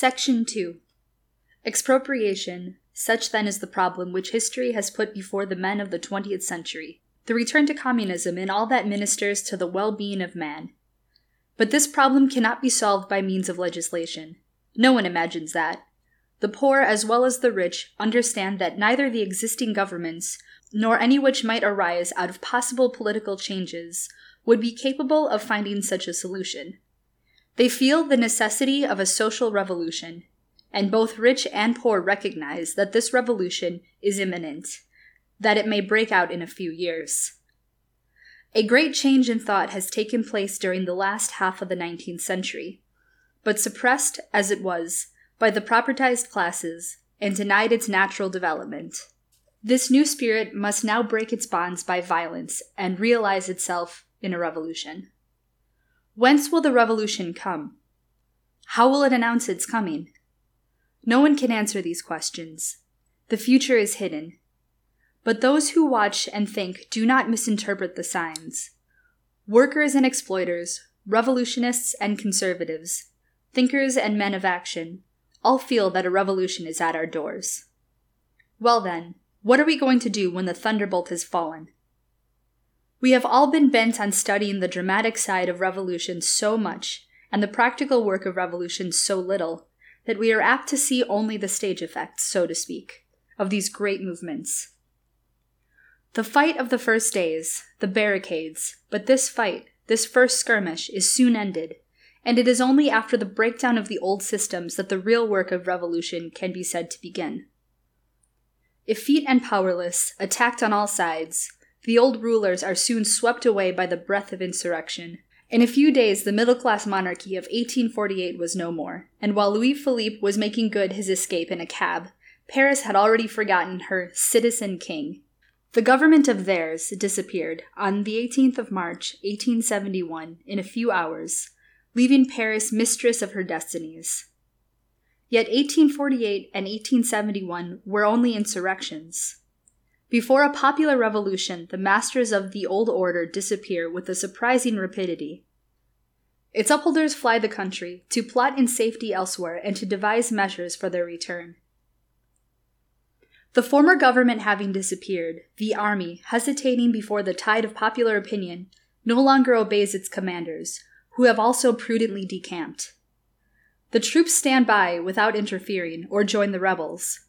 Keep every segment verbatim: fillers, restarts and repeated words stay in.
Section two. Expropriation, such then is the problem which history has put before the men of the twentieth century, the return to communism and all that ministers to the well-being of man. But this problem cannot be solved by means of legislation. No one imagines that. The poor as well as the rich understand that neither the existing governments, nor any which might arise out of possible political changes, would be capable of finding such a solution. They feel the necessity of a social revolution, and both rich and poor recognize that this revolution is imminent, that it may break out in a few years. A great change in thought has taken place during the last half of the nineteenth century, but suppressed, as it was, by the propertized classes and denied its natural development. This new spirit must now break its bonds by violence and realize itself in a revolution. Whence will the revolution come? How will it announce its coming? No one can answer these questions. The future is hidden. But those who watch and think do not misinterpret the signs. Workers and exploiters, revolutionists and conservatives, thinkers and men of action, all feel that a revolution is at our doors. Well then, what are we going to do when the thunderbolt has fallen? We have all been bent on studying the dramatic side of revolution so much, and the practical work of revolution so little, that we are apt to see only the stage effects, so to speak, of these great movements. The fight of the first days, the barricades, but this fight, this first skirmish, is soon ended, and it is only after the breakdown of the old systems that the real work of revolution can be said to begin. Effete and powerless, attacked on all sides, the old rulers are soon swept away by the breath of insurrection. In a few days, the middle-class monarchy of eighteen forty-eight was no more, and while Louis-Philippe was making good his escape in a cab, Paris had already forgotten her citizen king. The government of theirs disappeared on the eighteenth of March, eighteen seventy-one, in a few hours, leaving Paris mistress of her destinies. Yet eighteen forty-eight and eighteen seventy-one were only insurrections. Before a popular revolution, the masters of the old order disappear with a surprising rapidity. Its upholders fly the country, to plot in safety elsewhere and to devise measures for their return. The former government having disappeared, the army, hesitating before the tide of popular opinion, no longer obeys its commanders, who have also prudently decamped. The troops stand by without interfering or join the rebels.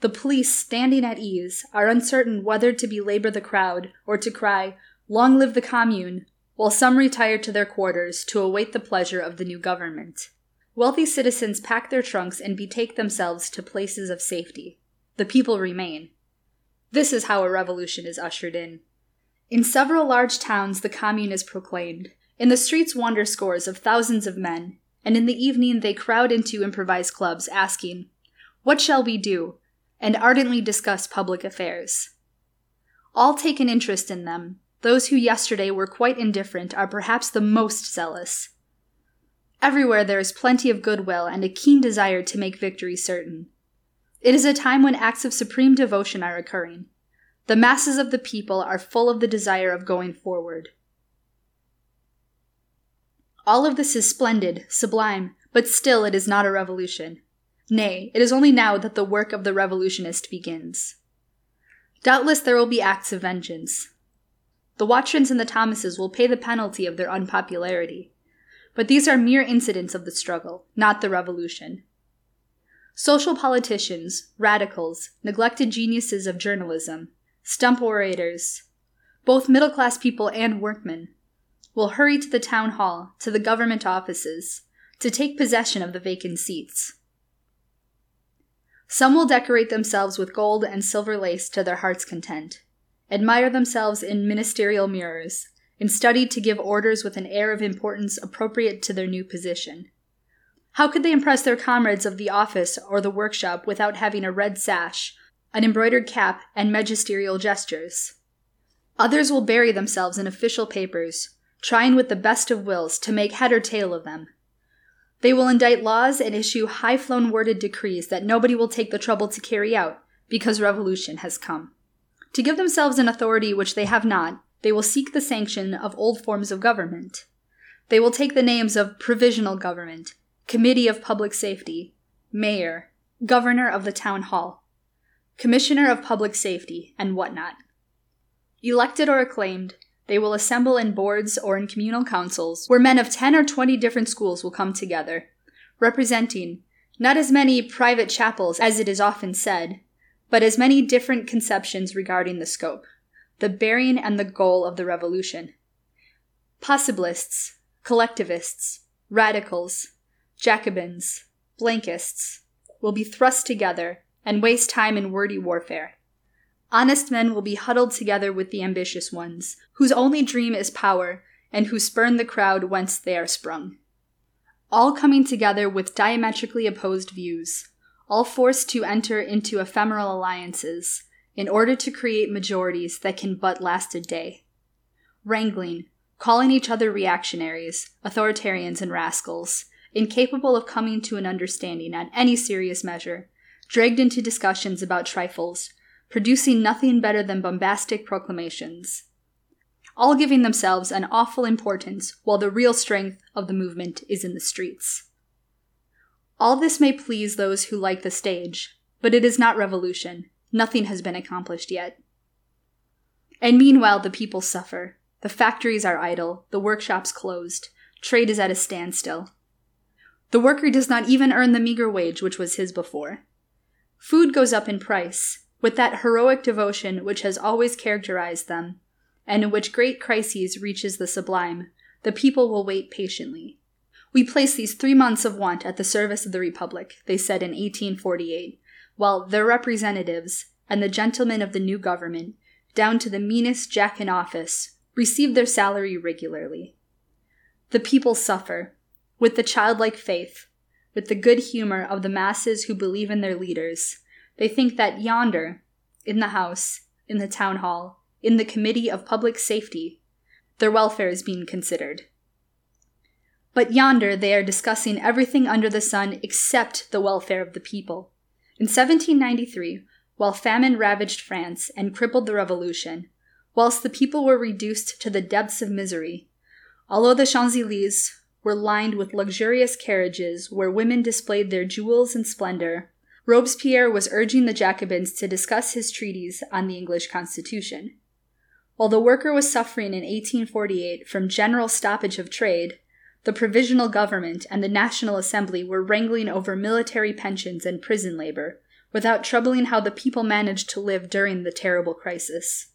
The police, standing at ease, are uncertain whether to belabor the crowd or to cry, "Long live the Commune," while some retire to their quarters to await the pleasure of the new government. Wealthy citizens pack their trunks and betake themselves to places of safety. The people remain. This is how a revolution is ushered in. In several large towns the Commune is proclaimed. In the streets wander scores of thousands of men, and in the evening they crowd into improvised clubs, asking, "What shall we do?" and ardently discuss public affairs. All take an interest in them. Those who yesterday were quite indifferent are perhaps the most zealous. Everywhere there is plenty of goodwill and a keen desire to make victory certain. It is a time when acts of supreme devotion are occurring. The masses of the people are full of the desire of going forward. All of this is splendid, sublime, but still it is not a revolution. Nay, it is only now that the work of the revolutionist begins. Doubtless there will be acts of vengeance. The Watrins and the Thomases will pay the penalty of their unpopularity, but these are mere incidents of the struggle, not the revolution. Social politicians, radicals, neglected geniuses of journalism, stump orators, both middle-class people and workmen, will hurry to the town hall, to the government offices, to take possession of the vacant seats. Some will decorate themselves with gold and silver lace to their heart's content, admire themselves in ministerial mirrors, and study to give orders with an air of importance appropriate to their new position. How could they impress their comrades of the office or the workshop without having a red sash, an embroidered cap, and magisterial gestures? Others will bury themselves in official papers, trying with the best of wills to make head or tail of them. They will indite laws and issue high-flown worded decrees that nobody will take the trouble to carry out, because revolution has come. To give themselves an authority which they have not, they will seek the sanction of old forms of government. They will take the names of provisional government, committee of public safety, mayor, governor of the town hall, commissioner of public safety, and whatnot. Elected or acclaimed, they will assemble in boards or in communal councils where men of ten or twenty different schools will come together, representing not as many private chapels as it is often said, but as many different conceptions regarding the scope, the bearing and the goal of the revolution. Possibilists, collectivists, radicals, Jacobins, Blanquists will be thrust together and waste time in wordy warfare. Honest men will be huddled together with the ambitious ones, whose only dream is power, and who spurn the crowd whence they are sprung. All coming together with diametrically opposed views, all forced to enter into ephemeral alliances, in order to create majorities that can but last a day. Wrangling, calling each other reactionaries, authoritarians, and rascals, incapable of coming to an understanding on any serious measure, dragged into discussions about trifles, producing nothing better than bombastic proclamations, all giving themselves an awful importance while the real strength of the movement is in the streets. All this may please those who like the stage, but it is not revolution. Nothing has been accomplished yet. And meanwhile the people suffer. The factories are idle, the workshops closed, trade is at a standstill. The worker does not even earn the meager wage which was his before. Food goes up in price, with that heroic devotion which has always characterized them, and in which great crises reaches the sublime. The people will wait patiently. "We place these three months of want at the service of the Republic," they said in eighteen forty-eight, while their representatives and the gentlemen of the new government, down to the meanest jack in office, received their salary regularly. The people suffer, with the childlike faith, with the good humor of the masses who believe in their leaders. They think that yonder, in the House, in the Town Hall, in the Committee of Public Safety, their welfare is being considered. But yonder they are discussing everything under the sun except the welfare of the people. In seventeen ninety-three, while famine ravaged France and crippled the revolution, whilst the people were reduced to the depths of misery, although the Champs-Élysées were lined with luxurious carriages where women displayed their jewels and splendor, Robespierre was urging the Jacobins to discuss his treatise on the English Constitution. While the worker was suffering in eighteen forty-eight from general stoppage of trade, the Provisional Government and the National Assembly were wrangling over military pensions and prison labor, without troubling how the people managed to live during the terrible crisis.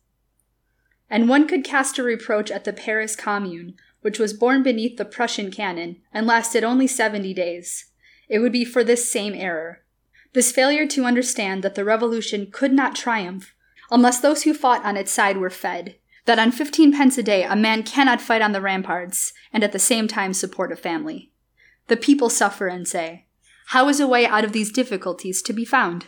And one could cast a reproach at the Paris Commune, which was born beneath the Prussian cannon and lasted only seventy days. It would be for this same error. This failure to understand that the revolution could not triumph unless those who fought on its side were fed, that on fifteen pence a day a man cannot fight on the ramparts and at the same time support a family. The people suffer and say, "How is a way out of these difficulties to be found?"